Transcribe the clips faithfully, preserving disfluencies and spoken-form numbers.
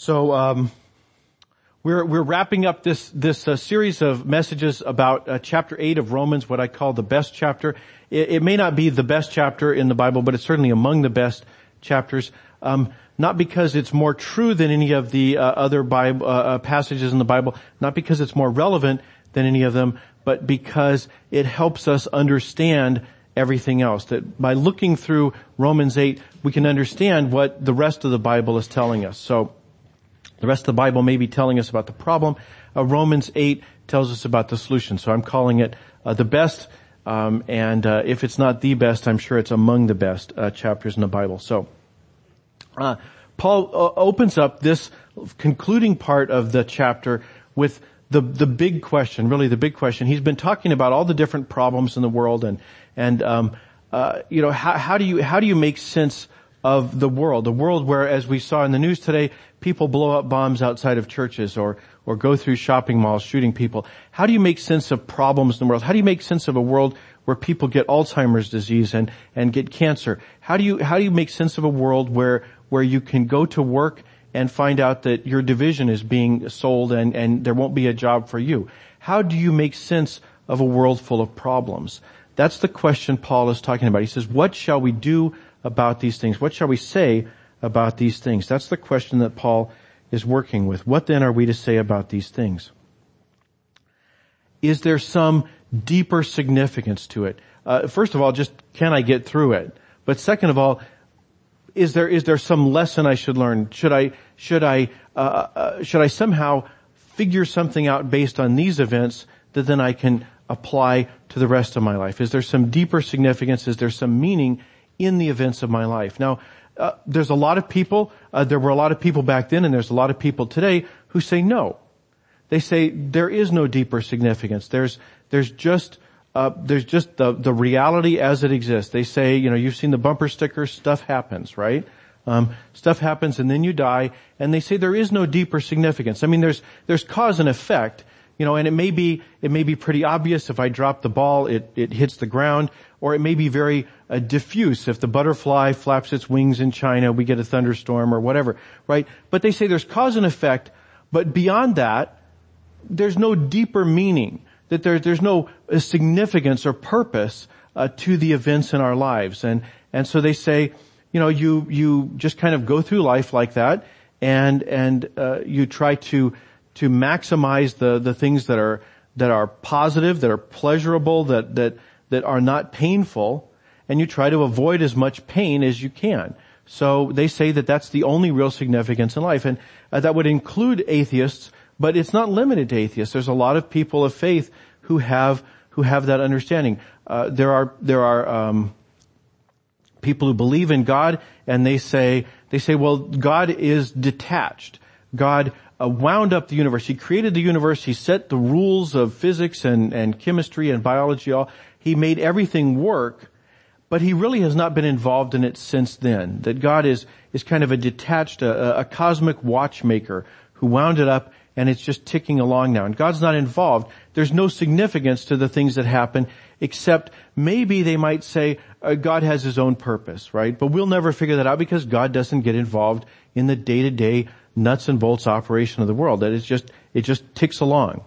So um, we're we're wrapping up this this uh, series of messages about uh, chapter eight of Romans, what I call the best chapter. It, it may not be the best chapter in the Bible, but it's certainly among the best chapters. Um, not because it's more true than any of the uh, other Bible, uh, passages in the Bible, not because it's more relevant than any of them, but because it helps us understand everything else. That by looking through Romans eight, we can understand what the rest of the Bible is telling us. So the rest of the Bible may be telling us about the problem. Uh, Romans eight tells us about the solution. So I'm calling it uh, the best, um, and uh, if it's not the best, I'm sure it's among the best uh, chapters in the Bible. So uh, Paul uh, opens up this concluding part of the chapter with the the big question, really the big question. He's been talking about all the different problems in the world, and and um, uh, you know, how, how do you how do you make sense of the world, a world where, as we saw in the news today, people blow up bombs outside of churches or or go through shopping malls shooting people. How do you make sense of problems in the world? How do you make sense of a world where people get Alzheimer's disease and and get cancer? How do you how do you make sense of a world where where you can go to work and find out that your division is being sold and and there won't be a job for you? How do you make sense of a world full of problems? That's the question Paul is talking about. He says, "What shall we do about these things? What shall we say about these things?" That's the question that Paul is working with. What then are we to say about these things? Is there some deeper significance to it? Uh, first of all, just can I get through it? But second of all, is there is there some lesson I should learn? Should I should I uh, uh, should I somehow figure something out based on these events that then I can apply to the rest of my life? Is there some deeper significance? Is there some meaning in the events of my life? Now, uh, there's a lot of people, uh, there were a lot of people back then, and there's a lot of people today who say no. They say there is no deeper significance. There's, there's just, uh, there's just the, the reality as it exists. They say, you know, you've seen the bumper stickers, stuff happens, right? Um, stuff happens and then you die, and they say there is no deeper significance. I mean, there's, there's cause and effect. You know, and it may be, it may be pretty obvious. If I drop the ball, it, it hits the ground, or it may be very uh, diffuse. If the butterfly flaps its wings in China, we get a thunderstorm or whatever, right? But they say there's cause and effect, but beyond that, there's no deeper meaning, that there, there's no uh, significance or purpose uh, to the events in our lives. And, and so they say, you know, you, you just kind of go through life like that, and, and, uh, you try to, to maximize the, the things that are, that are positive, that are pleasurable, that, that, that are not painful, and you try to avoid as much pain as you can. So they say that that's the only real significance in life, and uh, that would include atheists, but it's not limited to atheists. There's a lot of people of faith who have, who have that understanding. Uh, there are, there are, um, people who believe in God, and they say, they say, well, God is detached. God Uh, wound up the universe. He created the universe. He set the rules of physics and, and chemistry and biology. All He made everything work, but he really has not been involved in it since then. That God is is kind of a detached, a, a cosmic watchmaker who wound it up, and it's just ticking along now. And God's not involved. There's no significance to the things that happen, except maybe they might say uh, God has his own purpose, right? But we'll never figure that out because God doesn't get involved in the day-to-day nuts and bolts operation of the world. That is just, it just ticks along.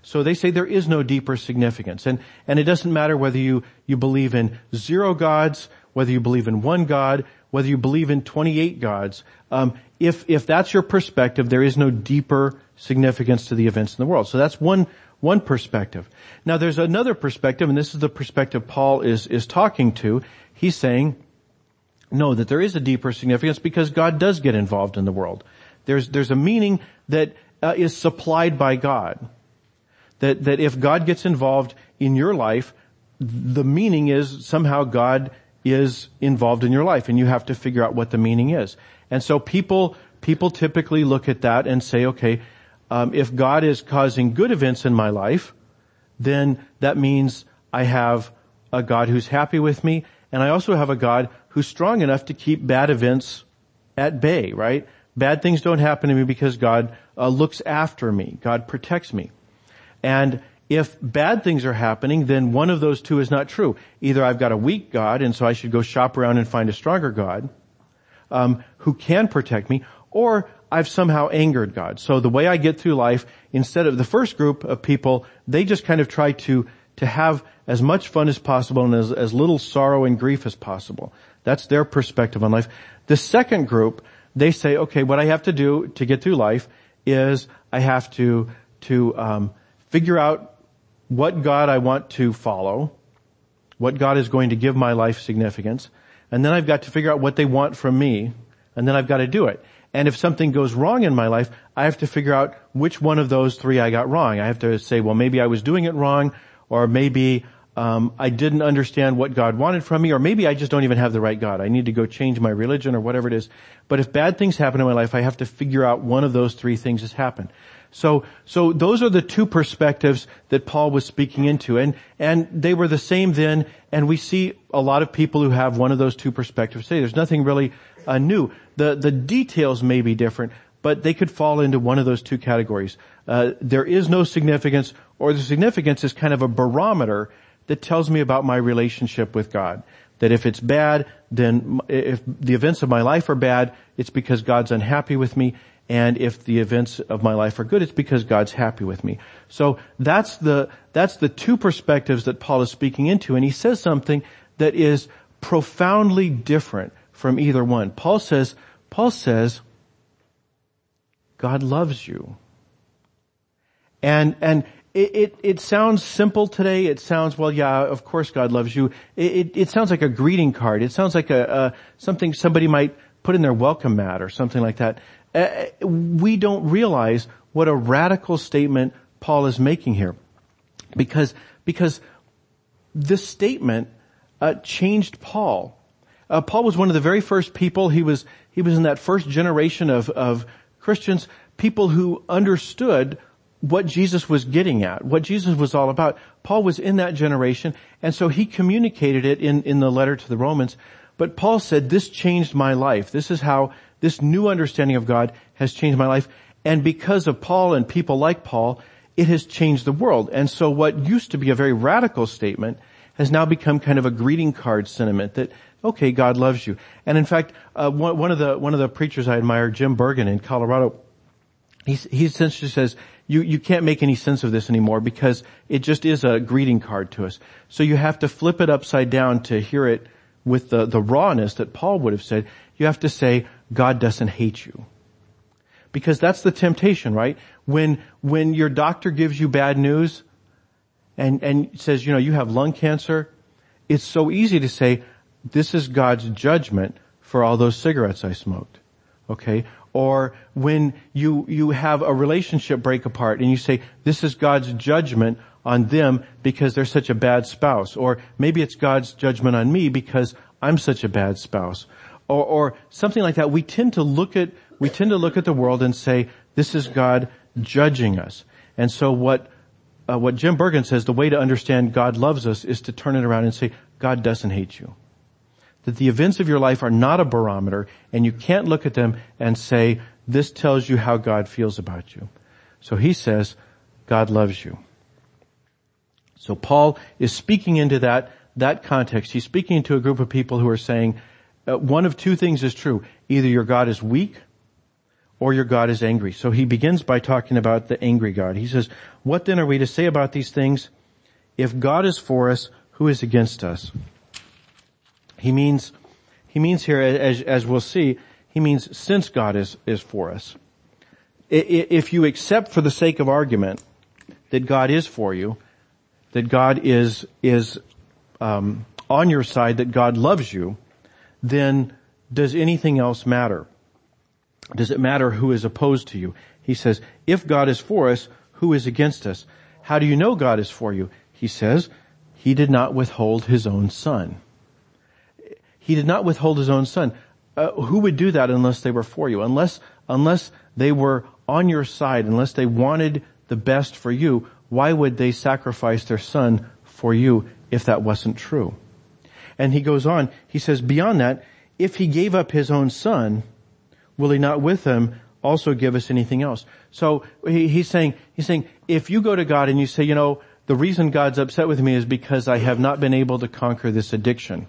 So they say there is no deeper significance. And, and it doesn't matter whether you, you believe in zero gods, whether you believe in one God, whether you believe in twenty-eight gods. Um, if, if that's your perspective, there is no deeper significance to the events in the world. So that's one, one perspective. Now there's another perspective, and this is the perspective Paul is, is talking to. He's saying, no, that there is a deeper significance because God does get involved in the world. There's, there's a meaning that uh, is supplied by God. That, that if God gets involved in your life, the meaning is somehow God is involved in your life, and you have to figure out what the meaning is. And so people, people typically look at that and say, okay, um, if God is causing good events in my life, then that means I have a God who's happy with me, and I also have a God who's strong enough to keep bad events at bay, right? Bad things don't happen to me because God uh, looks after me. God protects me. And if bad things are happening, then one of those two is not true. Either I've got a weak God, and so I should go shop around and find a stronger God um, who can protect me, or I've somehow angered God. So the way I get through life, instead of the first group of people, they just kind of try to to have as much fun as possible and as, as little sorrow and grief as possible. That's their perspective on life. The second group, they say, okay, what I have to do to get through life is I have to to um figure out what God I want to follow, what God is going to give my life significance, and then I've got to figure out what they want from me, and then I've got to do it. And if something goes wrong in my life, I have to figure out which one of those three I got wrong. I have to say, well, maybe I was doing it wrong, or maybe um, I didn't understand what God wanted from me, or maybe I just don't even have the right God. I need to go change my religion or whatever it is. But if bad things happen in my life, I have to figure out one of those three things has happened. So, so those are the two perspectives that Paul was speaking into, and, and they were the same then, and we see a lot of people who have one of those two perspectives today. There's nothing really uh, new. The, the details may be different, but they could fall into one of those two categories. Uh, there is no significance, or the significance is kind of a barometer that tells me about my relationship with God. That if it's bad, then if the events of my life are bad, it's because God's unhappy with me. And if the events of my life are good, it's because God's happy with me. So that's the, that's the two perspectives that Paul is speaking into. And he says something that is profoundly different from either one. Paul says, Paul says, God loves you. And, and it, it, it sounds simple today. It sounds, well, yeah, of course God loves you. It, it, it sounds like a greeting card. It sounds like a, uh, something somebody might put in their welcome mat or something like that. Uh, we don't realize what a radical statement Paul is making here, because because this statement uh, changed Paul. Uh, Paul was one of the very first people. He was he was in that first generation of of Christians, people who understood what Jesus was getting at, what Jesus was all about. Paul was in that generation, and so he communicated it in in the letter to the Romans. But Paul said, "This changed my life. This is how." This new understanding of God has changed my life. And because of Paul and people like Paul, it has changed the world. And so what used to be a very radical statement has now become kind of a greeting card sentiment that, okay, God loves you. And in fact, uh, one, one of the, one of the preachers I admire, Jim Bergen in Colorado, he, he essentially says, you, you can't make any sense of this anymore because it just is a greeting card to us. So you have to flip it upside down to hear it with the, the rawness that Paul would have said. You have to say, God doesn't hate you. Because that's the temptation, right? When, when your doctor gives you bad news and, and says, you know, you have lung cancer, it's so easy to say, this is God's judgment for all those cigarettes I smoked. Okay? Or when you, you have a relationship break apart and you say, this is God's judgment on them because they're such a bad spouse. Or maybe it's God's judgment on me because I'm such a bad spouse. Or, or something like that. We tend to look at we tend to look at the world and say this is God judging us. And so what uh, what Jim Bergen says, the way to understand God loves us is to turn it around and say God doesn't hate you. That the events of your life are not a barometer, and you can't look at them and say this tells you how God feels about you. So he says God loves you. So Paul is speaking into that that context. He's speaking to a group of people who are saying, Uh, one of two things is true. Either your God is weak or your God is angry. So he begins by talking about the angry God. He says, what then are we to say about these things? If God is for us, who is against us? He means, he means here, as, as we'll see, he means since God is, is for us. If you accept for the sake of argument that God is for you, that God is, is, um, on your side, that God loves you, then does anything else matter? Does it matter who is opposed to you? He says, if God is for us, who is against us? How do you know God is for you? He says, he did not withhold his own son. He did not withhold his own son. Uh, who would do that unless they were for you? Unless, unless they were on your side, unless they wanted the best for you, why would they sacrifice their son for you if that wasn't true? And he goes on, he says, beyond that, if he gave up his own son, will he not with him also give us anything else? So he, he's saying, he's saying, if you go to God and you say, you know, the reason God's upset with me is because I have not been able to conquer this addiction.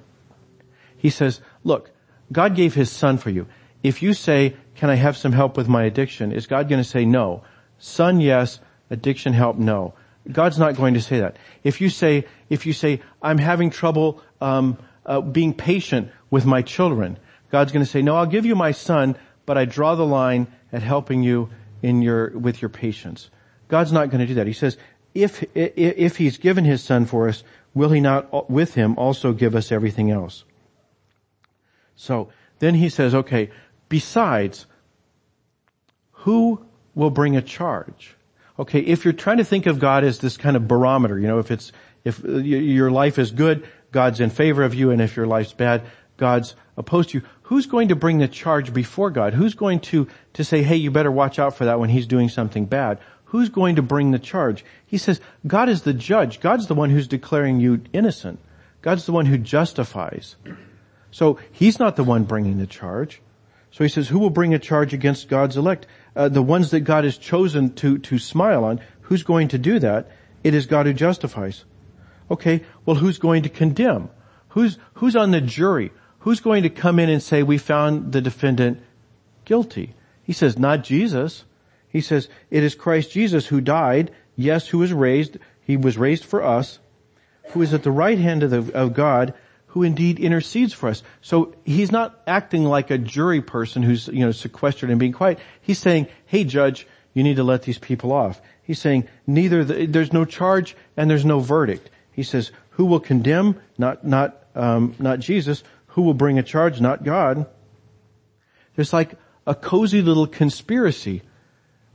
He says, look, God gave his son for you. If you say, can I have some help with my addiction? Is God going to say no? Son, yes. Addiction help, no. God's not going to say that. If you say, if you say, I'm having trouble, um, uh, being patient with my children, God's going to say, no, I'll give you my son, but I draw the line at helping you in your, with your patience. God's not going to do that. He says, if, if, if he's given his son for us, will he not with him also give us everything else? So then he says, okay, besides, who will bring a charge? Okay, if you're trying to think of God as this kind of barometer, you know, if it's, if your life is good, God's in favor of you, and if your life's bad, God's opposed to you. Who's going to bring the charge before God? Who's going to, to say, hey, you better watch out for that when he's doing something bad? Who's going to bring the charge? He says, God is the judge. God's the one who's declaring you innocent. God's the one who justifies. So he's not the one bringing the charge. So he says, who will bring a charge against God's elect? Uh, the ones that God has chosen to, to smile on, who's going to do that? It is God who justifies. Okay, well, who's going to condemn? Who's, who's on the jury? Who's going to come in and say, we found the defendant guilty? He says, not Jesus. He says, it is Christ Jesus who died, yes, who was raised. He was raised for us, who is at the right hand of, the, of God, who indeed intercedes for us. So he's not acting like a jury person who's, you know, sequestered and being quiet. He's saying, hey, judge, you need to let these people off. He's saying, neither, the, there's no charge and there's no verdict. He says, who will condemn? Not, not, um, not Jesus. Who will bring a charge? Not God. There's like a cozy little conspiracy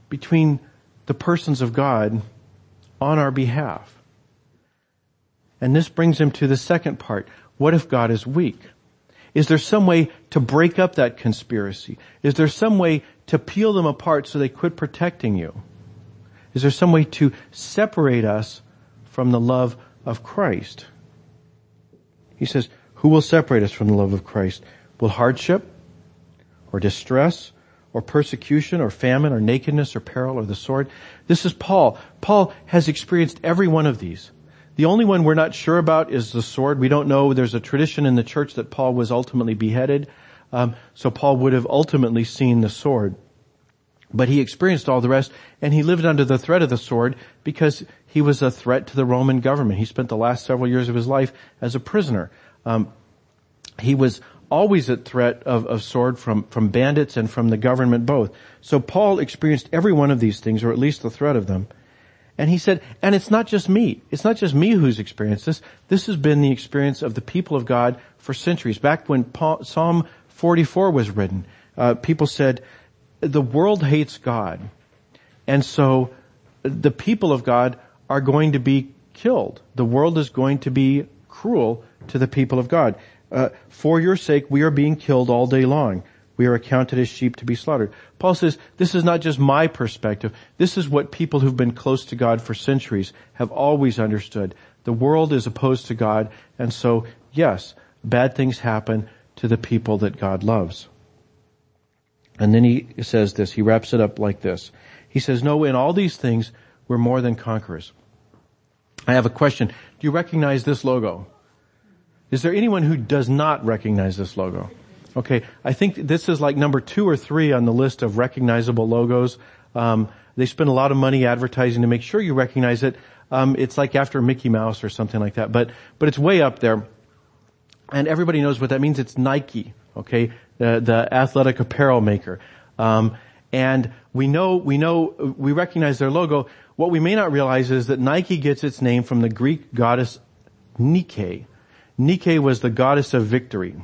between the persons of God on our behalf. And this brings him to the second part. What if God is weak? Is there some way to break up that conspiracy? Is there some way to peel them apart so they quit protecting you? Is there some way to separate us from the love of Christ? He says, who will separate us from the love of Christ? Will hardship or distress or persecution or famine or nakedness or peril or the sword? This is Paul. Paul has experienced every one of these. The only one we're not sure about is the sword. We don't know. There's a tradition in the church that Paul was ultimately beheaded. Um, so Paul would have ultimately seen the sword. But he experienced all the rest, and he lived under the threat of the sword because he was a threat to the Roman government. He spent the last several years of his life as a prisoner. Um, he was always at threat of, of sword from, from bandits and from the government both. So Paul experienced every one of these things, or at least the threat of them. And he said, and it's not just me. It's not just me who's experienced this. This has been the experience of the people of God for centuries. Back when Paul, Psalm forty-four was written, uh, people said, the world hates God. And so the people of God are going to be killed. The world is going to be cruel to the people of God. Uh, for your sake, we are being killed all day long. We are accounted as sheep to be slaughtered. Paul says, this is not just my perspective. This is what people who've been close to God for centuries have always understood. The world is opposed to God, and so, yes, bad things happen to the people that God loves. And then he says this, he wraps it up like this. He says, no, in all these things, we're more than conquerors. I have a question. Do you recognize this logo? Is there anyone who does not recognize this logo? Okay, I think this is like number two or three on the list of recognizable logos. Um, they spend a lot of money advertising to make sure you recognize it. Um, it's like after Mickey Mouse or something like that, but but it's way up there, and everybody knows what that means. It's Nike, okay, the, the athletic apparel maker, um, and we know we know we recognize their logo. What we may not realize is that Nike gets its name from the Greek goddess Nike. Nike was the goddess of victory.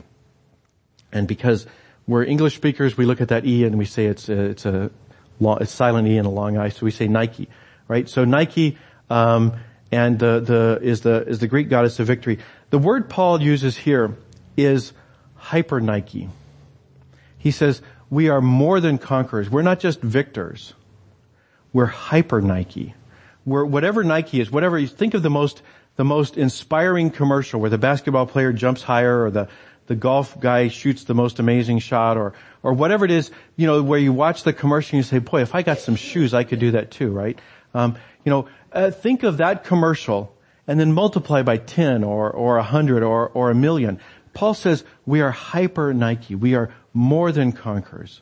And because we're English speakers, we look at that E and we say it's a, it's a long, it's silent E and a long I, so we say Nike, right? So Nike, um, and the, the, is the, is the Greek goddess of victory. The word Paul uses here is hyper Nike. He says, we are more than conquerors. We're not just victors. We're hyper Nike. We're whatever Nike is, whatever you think of the most, the most inspiring commercial where the basketball player jumps higher or the, the golf guy shoots the most amazing shot or, or whatever it is, you know, where you watch the commercial and you say, boy, if I got some shoes, I could do that too, right? Um, you know, uh, think of that commercial and then multiply by ten or, or a hundred or, or a million. Paul says we are hyper Nike. We are more than conquerors.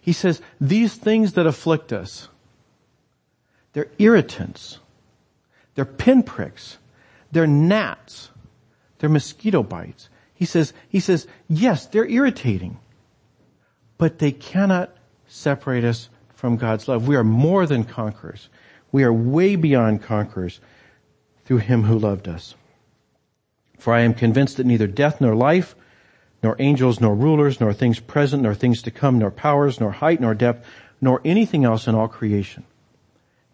He says, these things that afflict us, they're irritants, they're pinpricks, they're gnats, they're mosquito bites. He says, he says, yes, they're irritating, but they cannot separate us from God's love. We are more than conquerors. We are way beyond conquerors through him who loved us. For I am convinced that neither death nor life, nor angels, nor rulers, nor things present, nor things to come, nor powers, nor height, nor depth, nor anything else in all creation.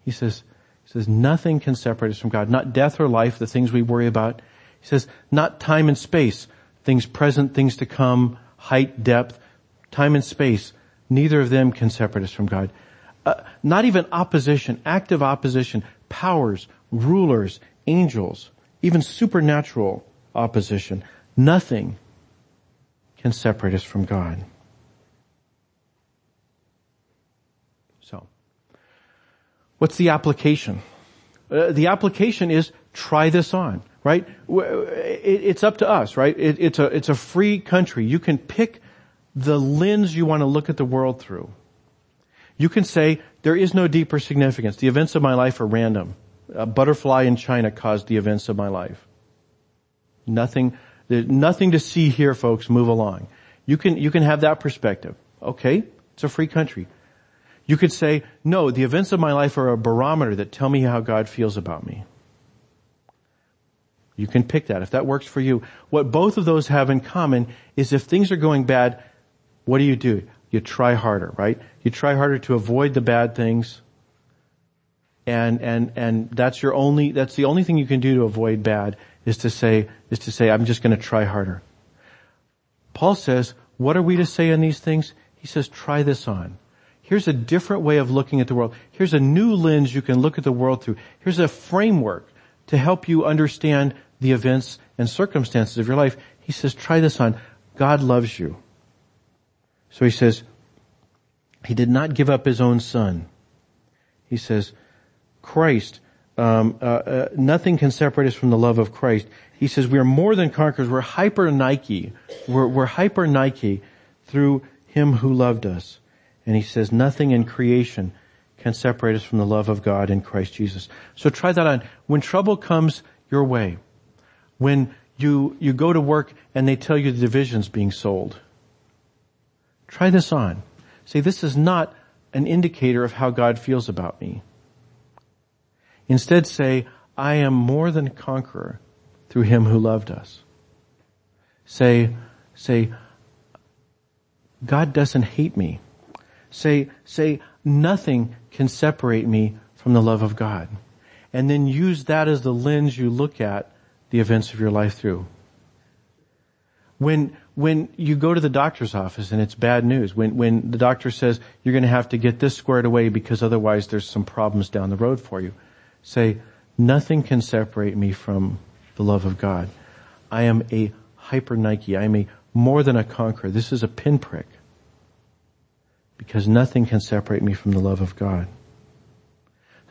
He says, he says, nothing can separate us from God. Not death or life, the things we worry about. He says, not time and space, things present, things to come, height, depth, time and space. Neither of them can separate us from God. Uh, not even opposition, active opposition, powers, rulers, angels, even supernatural opposition. Nothing can separate us from God. So, what's the application? Uh, the application is try this on, right? It's up to us, right? It, it's a it's a free country. You can pick the lens you want to look at the world through. You can say, there is no deeper significance. The events of my life are random. A butterfly in China caused the events of my life. Nothing... There's nothing to see here, folks. Move along. You can, you can have that perspective. Okay. It's a free country. You could say, no, the events of my life are a barometer that tell me how God feels about me. You can pick that if that works for you. What both of those have in common is if things are going bad, what do you do? You try harder, right? You try harder to avoid the bad things. And, and, and that's your only, that's the only thing you can do to avoid bad. is to say, is to say, I'm just going to try harder. Paul says, what are we to say in these things? He says, try this on. Here's a different way of looking at the world. Here's a new lens you can look at the world through. Here's a framework to help you understand the events and circumstances of your life. He says, try this on. God loves you. So he says, he did not give up his own son. He says, Christ Um, uh, uh, nothing can separate us from the love of Christ. He says we are more than conquerors. We're hyper Nike. We're, we're hyper Nike through him who loved us. And he says nothing in creation can separate us from the love of God in Christ Jesus. So try that on. When trouble comes your way, when you, you go to work and they tell you the division's being sold, try this on. Say, this is not an indicator of how God feels about me. Instead say, I am more than a conqueror through him who loved us. Say, say, God doesn't hate me. Say, say, nothing can separate me from the love of God. And then use that as the lens you look at the events of your life through. When, when you go to the doctor's office and it's bad news, when, when the doctor says you're going to have to get this squared away because otherwise there's some problems down the road for you, say, nothing can separate me from the love of God. I am a hyper Nike. I am a more than a conqueror. This is a pinprick. Because nothing can separate me from the love of God.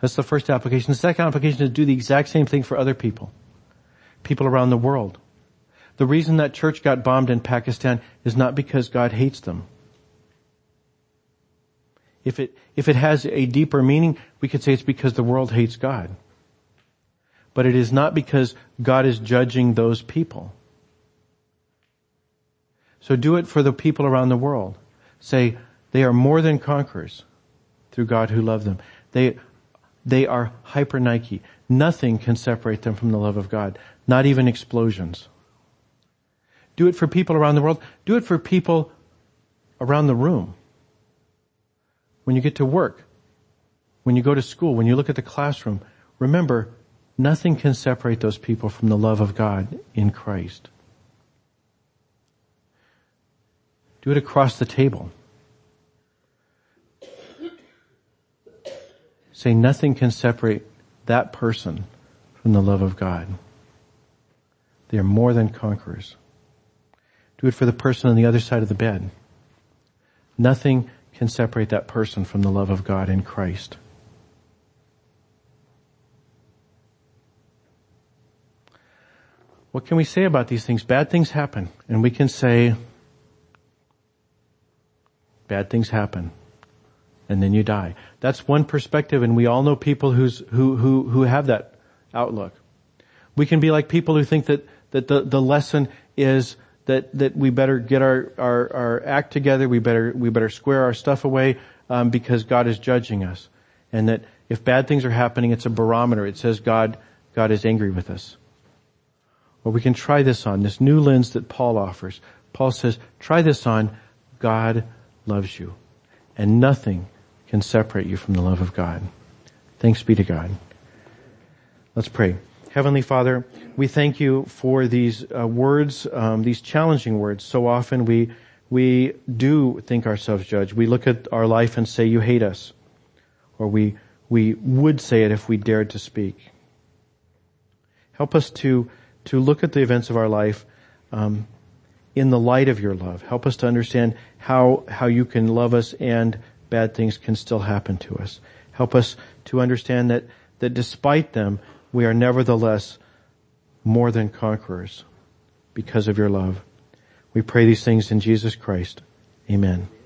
That's the first application. The second application is do the exact same thing for other people. People around the world. The reason that church got bombed in Pakistan is not because God hates them. If it, if it has a deeper meaning, we could say it's because the world hates God. But it is not because God is judging those people. So do it for the people around the world. Say, they are more than conquerors through God who loved them. They, they are hyper Nike. Nothing can separate them from the love of God. Not even explosions. Do it for people around the world. Do it for people around the room. When you get to work, when you go to school, when you look at the classroom, remember, nothing can separate those people from the love of God in Christ. Do it across the table. Say, nothing can separate that person from the love of God. They are more than conquerors. Do it for the person on the other side of the bed. Nothing can separate that person from the love of God in Christ. What can we say about these things? Bad things happen, and we can say, Bad things happen. And then you die. That's one perspective, and we all know people who's, who, who, who have that outlook. We can be like people who think that, that the, the lesson is that, that we better get our, our, our act together, we better, we better square our stuff away, um, because God is judging us. And that if bad things are happening, it's a barometer. It says God, God is angry with us. Or we can try this on, this new lens that Paul offers. Paul says, try this on, God loves you. And nothing can separate you from the love of God. Thanks be to God. Let's pray. Heavenly Father, we thank you for these uh, words, um, these challenging words. So often we we do think ourselves judged. We look at our life and say, you hate us. Or we we would say it if we dared to speak. Help us to to look at the events of our life um, in the light of your love. Help us to understand how how you can love us and bad things can still happen to us. Help us to understand that that despite them, we are nevertheless more than conquerors because of your love. We pray these things in Jesus Christ. Amen.